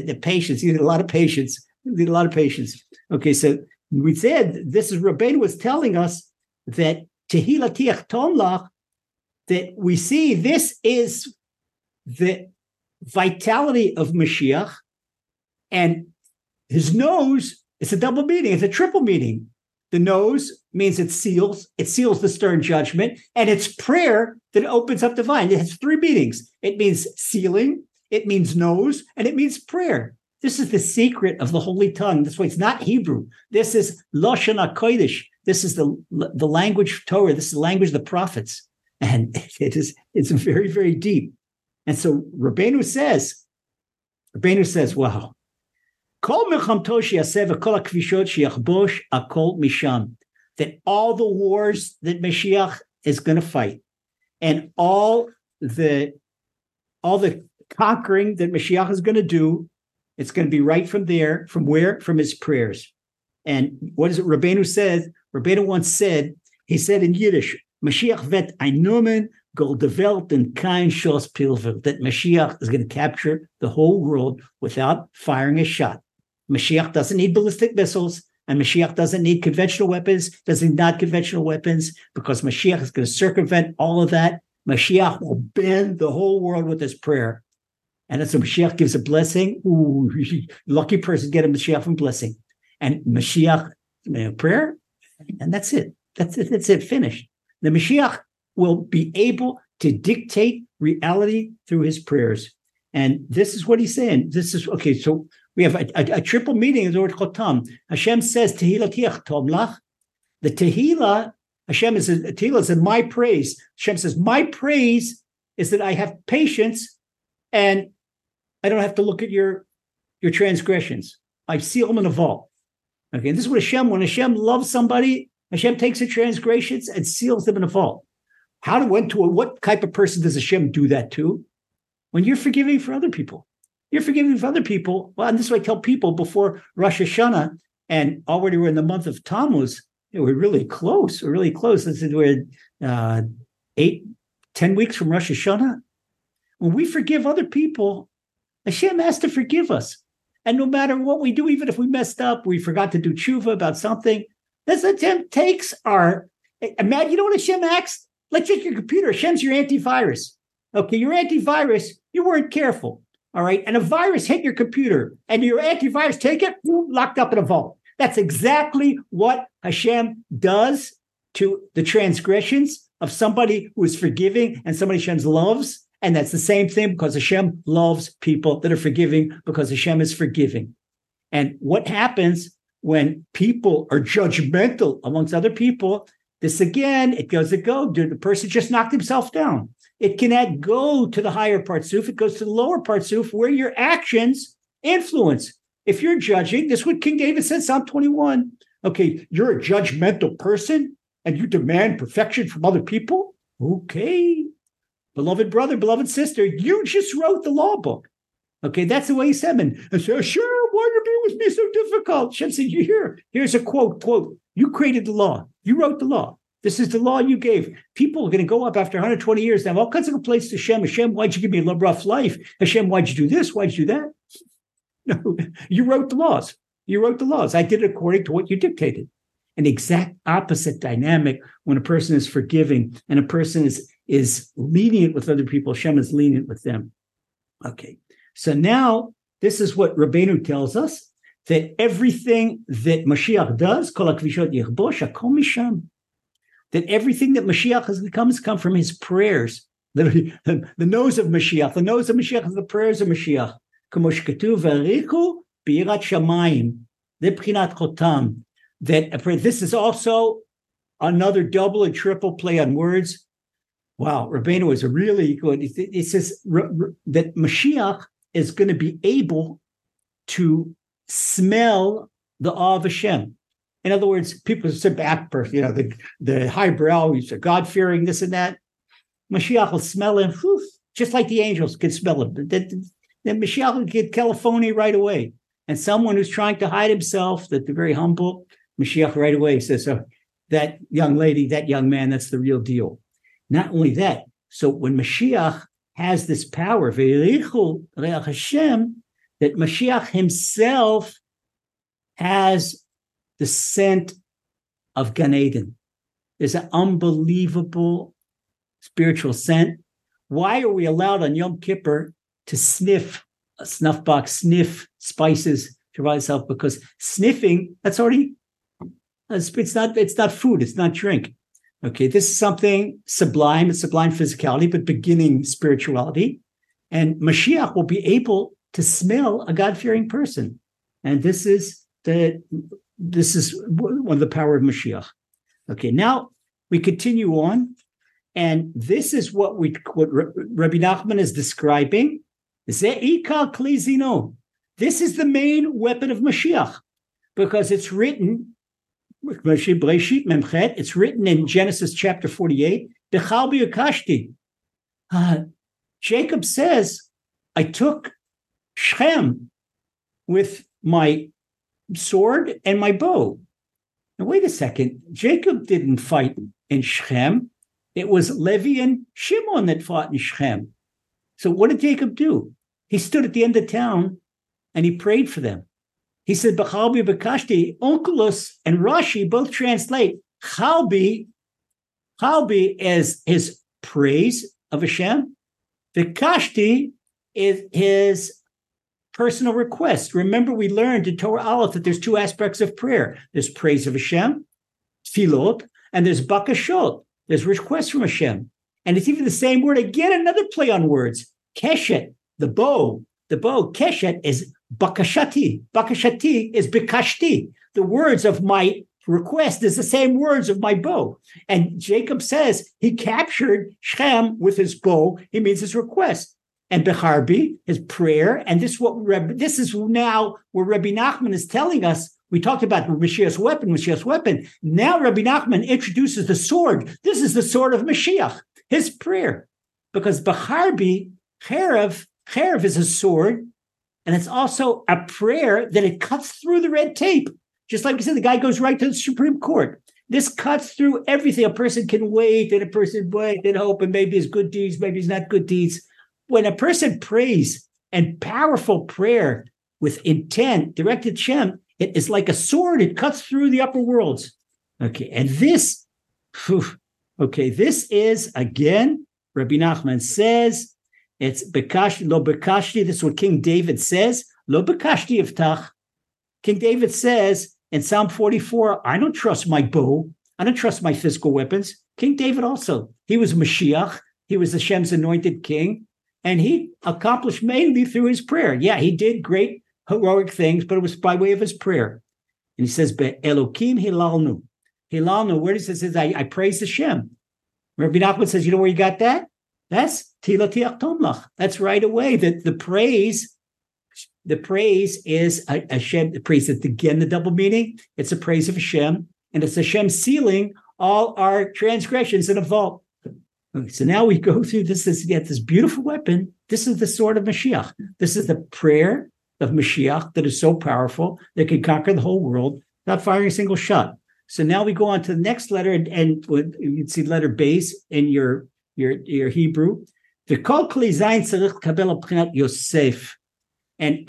the patience. You need a lot of patience. You need a lot of patience. Okay, so we said this is Rabbeinu was telling us that tehilati echtom lach, that we see this is the vitality of Mashiach, and his nose. It's a double meaning. It's a triple meaning. The nose means it seals, it seals the stern judgment, and it's prayer that opens up the vine. It has three meanings. It means sealing, it means nose, and it means prayer. This is the secret of the Holy Tongue. That's why it's not Hebrew. This is Lashon HaKodesh. This is the, the language of Torah. This is the language of the prophets. And it is, it's very, very deep. And so Rabbeinu says, Rabbeinu says, wow. That all the wars that Mashiach is going to fight, and all the, all the conquering that Mashiach is going to do, it's going to be right from there, from where? From his prayers. And what is it Rabbeinu says? Rabbeinu once said, he said in Yiddish, Mashiach vet ein Nomen, Goldevelt and kein Schoss Pilvel, that Mashiach is going to capture the whole world without firing a shot. Mashiach doesn't need ballistic missiles, and Mashiach doesn't need conventional weapons, doesn't need not conventional weapons, because Mashiach is going to circumvent all of that. Mashiach will bend the whole world with his prayer. And so Mashiach gives a blessing. Ooh, lucky person get a Mashiach from blessing. And Mashiach, you know, prayer, and that's it. That's it. That's it. Finished. The Mashiach will be able to dictate reality through his prayers. And this is what he's saying. This is, okay, so we have a, a, a triple meaning of the word chotam. Hashem says, Tehilati achtom lach. The Tehillah, Hashem is, Tehillah is in my praise. Hashem says, my praise is that I have patience and I don't have to look at your, your transgressions. I seal them in a vault. Okay, and this is what Hashem, when Hashem loves somebody, Hashem takes the transgressions and seals them in a vault. How to, when to, what type of person does Hashem do that to? When you're forgiving for other people. You're forgiving for other people. Well, and this is what I tell people before Rosh Hashanah, and already we're in the month of Tammuz, you know, we're really close, we're really close. This is, we're uh, eight, ten weeks from Rosh Hashanah. When we forgive other people, Hashem has to forgive us. And no matter what we do, even if we messed up, we forgot to do tshuva about something, this attempt takes our, imagine, you know what Hashem acts? Let's take your computer. Hashem's your antivirus. Okay, your antivirus, you weren't careful. All right, and a virus hit your computer, and your antivirus take it, locked up in a vault. That's exactly what Hashem does to the transgressions of somebody who is forgiving and somebody Hashem loves. And that's the same thing because Hashem loves people that are forgiving because Hashem is forgiving. And what happens when people are judgmental amongst other people, this again, it goes to go. The person just knocked himself down. It cannot go to the higher partsuf. It goes to the lower partsuf where your actions influence. If you're judging, this is what King David said, Psalm twenty-one. Okay, you're a judgmental person and you demand perfection from other people? Okay. Beloved brother, beloved sister, you just wrote the law book. Okay, that's the way he said it. And so, sure, why did it be with me so difficult? Hashem said, you hear, here's a quote, quote, you created the law. You wrote the law. This is the law you gave. People are going to go up after one hundred twenty years and have all kinds of complaints to Hashem. Hashem, why'd you give me a rough life? Hashem, why'd you do this? Why'd you do that? No, you wrote the laws. You wrote the laws. I did it according to what you dictated. An exact opposite dynamic when a person is forgiving and a person is is lenient with other people. Hashem is lenient with them. Okay, so now this is what Rabbeinu tells us, that everything that Mashiach does, that everything that Mashiach has become has come from his prayers. The, the, the nose of Mashiach, the nose of Mashiach is the prayers of Mashiach. That this is also another double and triple play on words. Wow, Rabbeinu is really good. It says that Mashiach is going to be able to smell the awe of Hashem. In other words, people sit back, you know, the, the highbrow, God-fearing, this and that. Mashiach will smell him, just like the angels can smell him. Then Mashiach will get California right away. And someone who's trying to hide himself, that they're very humble, Mashiach right away says, oh, that young lady, that young man, that's the real deal. Not only that, so when Mashiach has this power, that Mashiach himself has the scent of Gan Eden. There's an unbelievable spiritual scent. Why are we allowed on Yom Kippur to sniff a snuff box, sniff spices to rise itself? Because sniffing, that's already, it's not, it's not food, it's not drink. Okay, this is something sublime. It's sublime physicality, but beginning spirituality. And Mashiach will be able to smell a God-fearing person. And this is the this is one of the power of Mashiach. Okay, now we continue on. And this is what we what Rabbi Nachman is describing. Ze'ikar kli zino. This is the main weapon of Mashiach, because it's written, it's written in Genesis chapter forty-eight. Uh, Jacob says, I took Shechem with my sword and my bow. Now, wait a second. Jacob didn't fight in Shechem. It was Levi and Shimon that fought in Shechem. So what did Jacob do? He stood at the end of town and he prayed for them. He said, B'chalbi b'kashti, Onkelos and Rashi both translate Chalbi, Chalbi as his praise of Hashem. B'kashti is his personal request. Remember, we learned in Torah Aleph that there's two aspects of prayer. There's praise of Hashem, tefillot, and there's bakashot. There's requests from Hashem. And it's even the same word. Again, another play on words. Keshet, the bow, the bow, keshet, is bakashati. Bakashati is bikashti. The words of my request is the same words of my bow. And Jacob says he captured Shem with his bow. He means his request. And Becharbi, his prayer. And this is, what Reb, this is now where Rabbi Nachman is telling us. We talked about Mashiach's weapon, Mashiach's weapon. Now Rabbi Nachman introduces the sword. This is the sword of Mashiach, his prayer. Because Becharbi, Cherev, Cherev is a sword. And it's also a prayer that it cuts through the red tape. Just like we said, the guy goes right to the Supreme Court. This cuts through everything. A person can wait, and a person wait and hope, and maybe it's good deeds, maybe it's not good deeds. When a person prays and powerful prayer with intent directed Shem, it is like a sword. It cuts through the upper worlds. Okay, and this, whew, okay, this is, again, Rabbi Nachman says, it's Bekashti, Lo Bekashti. This is what King David says. Lo Bekashti Iftach. King David says in Psalm forty-four, I don't trust my bow. I don't trust my physical weapons. King David also. He was Mashiach. He was Hashem's anointed king. And he accomplished mainly through his prayer. Yeah, he did great heroic things, but it was by way of his prayer. And he says, Be'elokim hilalnu. Hilalnu, where does it say, I, I praise Hashem. Rabbi Nachman says, you know where you got that? That's tilatiach tomlach. That's right away. That the praise, the praise is Hashem, the praise is again the double meaning. It's a praise of Hashem, and it's Hashem sealing all our transgressions in a vault. Okay, so now we go through this, this, yet this beautiful weapon. This is the sword of Mashiach. This is the prayer of Mashiach that is so powerful that can conquer the whole world, not firing a single shot. So now we go on to the next letter, and, and you'd see letter base in your Your, your Hebrew. And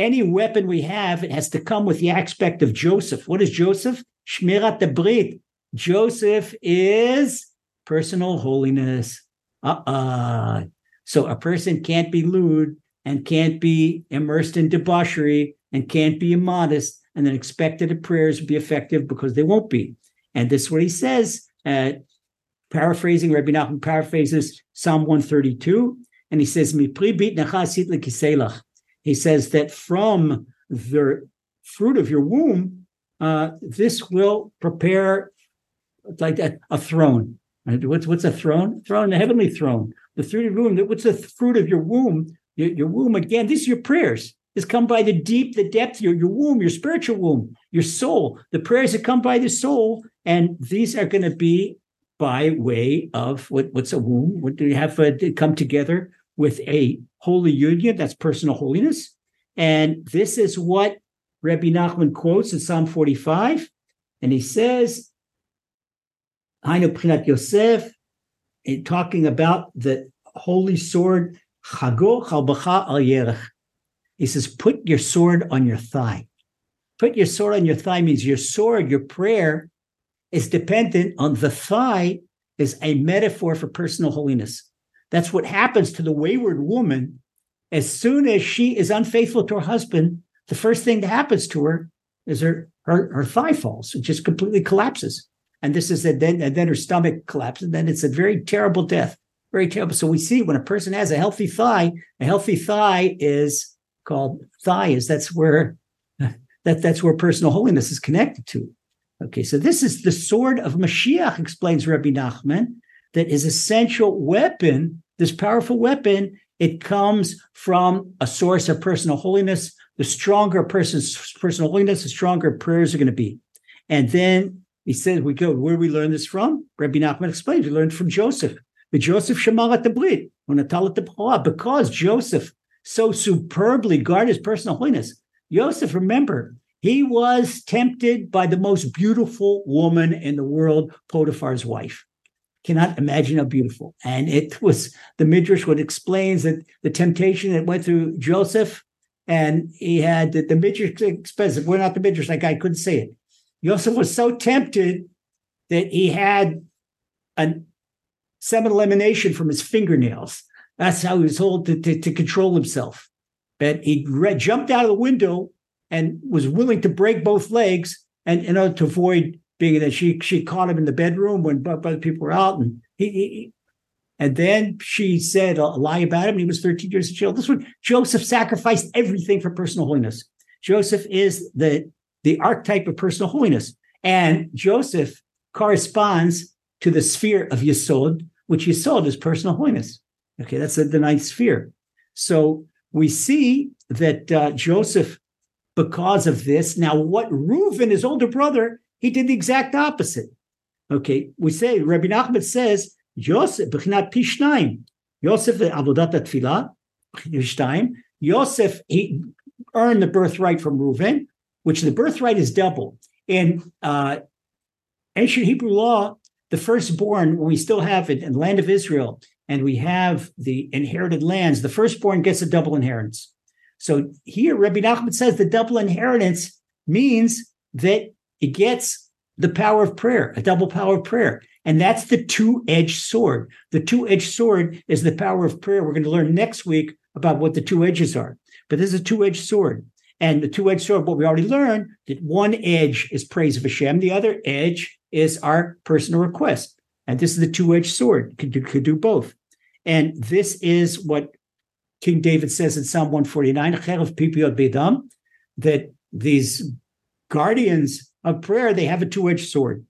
any weapon we have, it has to come with the aspect of Joseph. What is Joseph? Shmirat habrit. Joseph is personal holiness. Uh-uh. So a person can't be lewd and can't be immersed in debauchery and can't be immodest, and then expect that the prayers will be effective, because they won't be. And this is what he says. Uh, Paraphrasing, Rabbi Nachman paraphrases Psalm one thirty-two, and he says, "Mipri bit nachasit lekiselach." He says that from the fruit of your womb, uh, this will prepare like a, a throne. What's what's a throne? Throne, a heavenly throne. The fruit of your womb. What's the fruit of your womb? Your, your womb again. These are your prayers. It's come by the deep, the depth, your, your womb, your spiritual womb, your soul. The prayers that come by the soul, and these are going to be by way of what, what's a womb? What do you have uh, to come together with a holy union? That's personal holiness. And this is what Rabbi Nachman quotes in Psalm forty-five. And he says, Hainu Prinat Yosef, in talking about the holy sword, Chago Chalbacha Al Yerech. He says, put your sword on your thigh. Put your sword on your thigh means your sword, your prayer, is dependent on the thigh, is a metaphor for personal holiness. That's what happens to the wayward woman. As soon as she is unfaithful to her husband, the first thing that happens to her is her her, her thigh falls. It just completely collapses. And this is a, then, and then her stomach collapses. And then it's a very terrible death, very terrible. So we see when a person has a healthy thigh, a healthy thigh is called thigh. Is that's where that that's where personal holiness is connected to. Okay, so this is the sword of Mashiach, explains Rabbi Nachman, that is essential weapon, this powerful weapon. It comes from a source of personal holiness. The stronger a person's personal holiness, the stronger prayers are going to be. And then he says, we go, where do we learn this from? Rabbi Nachman explains, we learned from Joseph. The Joseph Shemarat Abrit, Unatalat Abhah, because Joseph so superbly guarded his personal holiness. Joseph, remember, he was tempted by the most beautiful woman in the world, Potiphar's wife. Cannot imagine how beautiful. And it was, the Midrash what explains that the temptation that went through Joseph, and he had, the, the Midrash expensive, we're not the Midrash, like I couldn't say it. Joseph was so tempted that he had a seminal emanation from his fingernails. That's how he was told to, to, to control himself. But he read, jumped out of the window and was willing to break both legs, and in order to avoid being that she she caught him in the bedroom when other people were out, and he, he And then she said a lie about him, and he was thirteen years in jail. This one, Joseph sacrificed everything for personal holiness. Joseph is the, the archetype of personal holiness. And Joseph corresponds to the sphere of Yesod, which Yesod is personal holiness. Okay, that's the, the ninth sphere. So we see that uh, Joseph, because of this, now what Reuven, his older brother, he did the exact opposite. Okay, we say, Rabbi Nachman says, Yosef, Bechinat Pishnaim, Yosef, Avodat HaTfilah, Pishnaim, Yosef, he earned the birthright from Reuven, which the birthright is double. In uh, ancient Hebrew law, the firstborn, when we still have it in the land of Israel, and we have the inherited lands, the firstborn gets a double inheritance. So here, Rabbi Nachman says the double inheritance means that it gets the power of prayer, a double power of prayer. And that's the two-edged sword. The two-edged sword is the power of prayer. We're going to learn next week about what the two edges are. But this is a two-edged sword. And the two-edged sword, what we already learned, that one edge is praise of Hashem. The other edge is our personal request. And this is the two-edged sword. Could do, could do both. And this is what King David says in Psalm one forty-nine, that these guardians of prayer, they have a two-edged sword.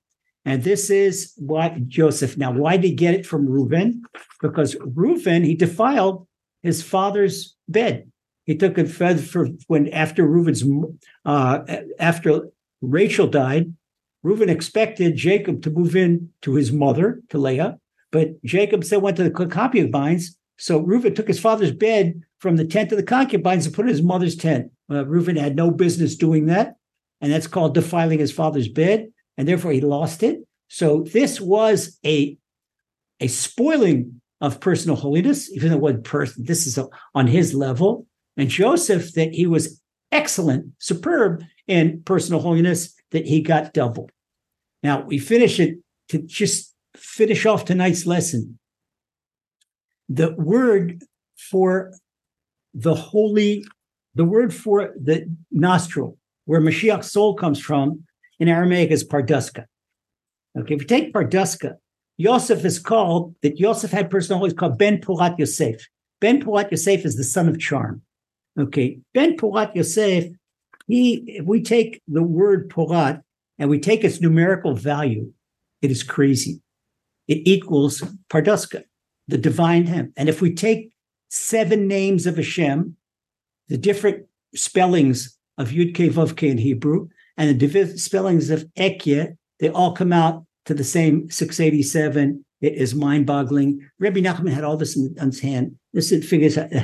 And this is what Joseph, now why did he get it from Reuven? Because Reuven, he defiled his father's bed. He took it for when after Reuven's, uh, after Rachel died, Reuven expected Jacob to move in to his mother, to Leah, but Jacob still went to the concubines. So Reuven took his father's bed from the tent of the concubines and put it in his mother's tent. Uh, Reuven had no business doing that, and that's called defiling his father's bed, and therefore he lost it. So this was a, a spoiling of personal holiness, even though one person, this is a, on his level. And Joseph, that he was excellent, superb in personal holiness, that he got double. Now, we finish it to just finish off tonight's lesson. The word for the holy, the word for the nostril, where Mashiach's soul comes from, in Aramaic is parduska. Okay, if you take parduska, Yosef is called, that Yosef had personal holiness, called Ben Purat Yosef. Ben Purat Yosef is the son of charm. Okay, Ben Purat Yosef, he, if we take the word Purat and we take its numerical value, it is crazy. It equals parduska, the divine hymn. And if we take seven names of Hashem, the different spellings of Yud-Kei Vav-Kei in Hebrew, and the div- spellings of Ekye, they all come out to the same six eighty-seven. It is mind-boggling. Rabbi Nachman had all this in, in his hand. This is figures. It,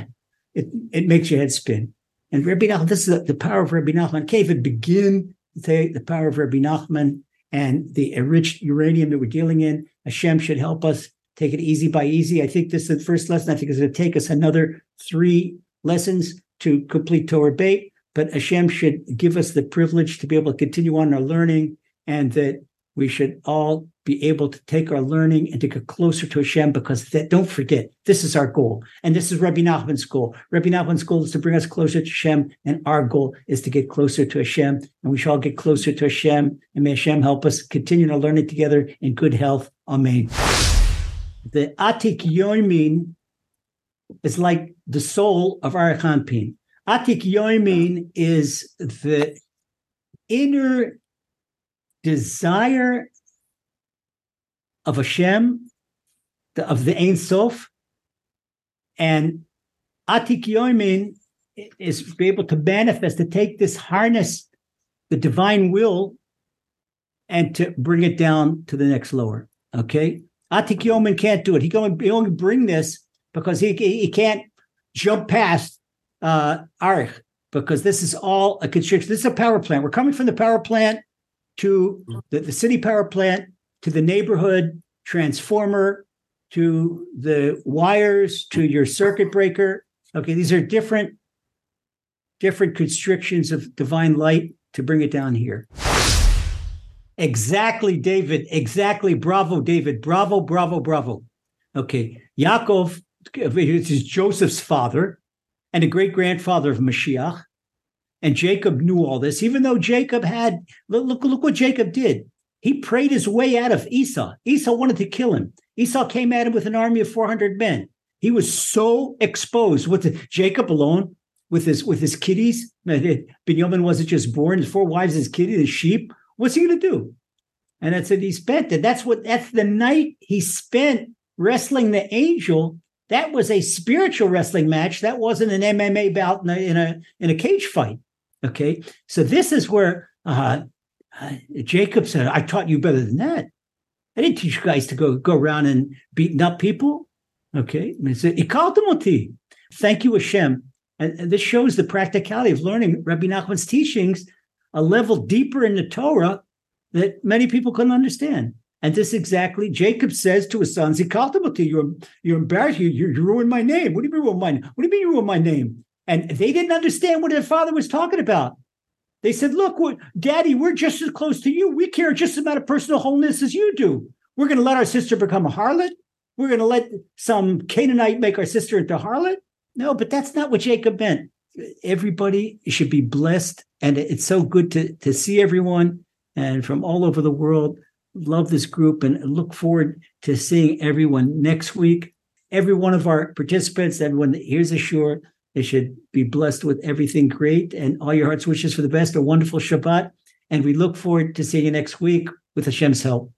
it makes your head spin. And Rabbi Nachman, this is the, the power of Rabbi Nachman. Can't even begin to take the power of Rabbi Nachman and the enriched uranium that we're dealing in. Hashem should help us take it easy by easy. I think this is the first lesson. I think it's going to take us another three lessons to complete Torah Beit. But Hashem should give us the privilege to be able to continue on our learning, and that we should all be able to take our learning and to get closer to Hashem, because that, don't forget, this is our goal. And this is Rabbi Nachman's goal. Rabbi Nachman's goal is to bring us closer to Hashem, and our goal is to get closer to Hashem. And we shall get closer to Hashem, and may Hashem help us continue our learning together in good health. Amen. The Atik Yomin is like the soul of Arich Anpin. Atik Yomin is the inner desire of Hashem, the, of the Ein Sof, and Atik Yomin is to be able to manifest, to take this harness, the divine will, and to bring it down to the next lower. Okay, Atik Yomin can't do it. He can only, he only bring this because he he can't jump past Uh, Arich, because this is all a constriction. This is a power plant. We're coming from the power plant to the, the city power plant, to the neighborhood transformer, to the wires, to your circuit breaker. Okay, these are different, different constrictions of divine light to bring it down here. Exactly, David. Exactly. Bravo, David. Bravo, bravo, bravo. Okay. Yaakov, this is Joseph's father, and a great-grandfather of Mashiach. And Jacob knew all this, even though Jacob had, look, look what Jacob did. He prayed his way out of Esau. Esau wanted to kill him. Esau came at him with an army of four hundred men. He was so exposed with the, Jacob alone, with his with his kiddies. Binyamin wasn't just born, his four wives, his kitty, his sheep. What's he going to do? And that's what he spent. And that's what that's the night he spent wrestling the angel. That was a spiritual wrestling match. That wasn't an M M A bout in a in a, in a cage fight. Okay, so this is where uh, uh, Jacob said, "I taught you better than that. I didn't teach you guys to go go around and beating up people." Okay, and he said, "Ikaltamoti, thank you, Hashem." And, and this shows the practicality of learning Rabbi Nachman's teachings a level deeper in the Torah that many people couldn't understand. And this exactly, Jacob says to his sons, "Ikaltamoti, you're you're embarrassed. You, you you ruined my name. What do you mean ruined my name? What do you mean you ruined my name?" And they didn't understand what their father was talking about. They said, "Look, we're, Daddy, we're just as close to you. We care just about a personal holiness as you do. We're going to let our sister become a harlot. We're going to let some Canaanite make our sister into a harlot." No, but that's not what Jacob meant. Everybody should be blessed. And it's so good to, to see everyone and from all over the world. Love this group and look forward to seeing everyone next week. Every one of our participants, everyone that hears a shore, they should be blessed with everything great and all your heart's wishes for the best. A wonderful Shabbat. And we look forward to seeing you next week with Hashem's help.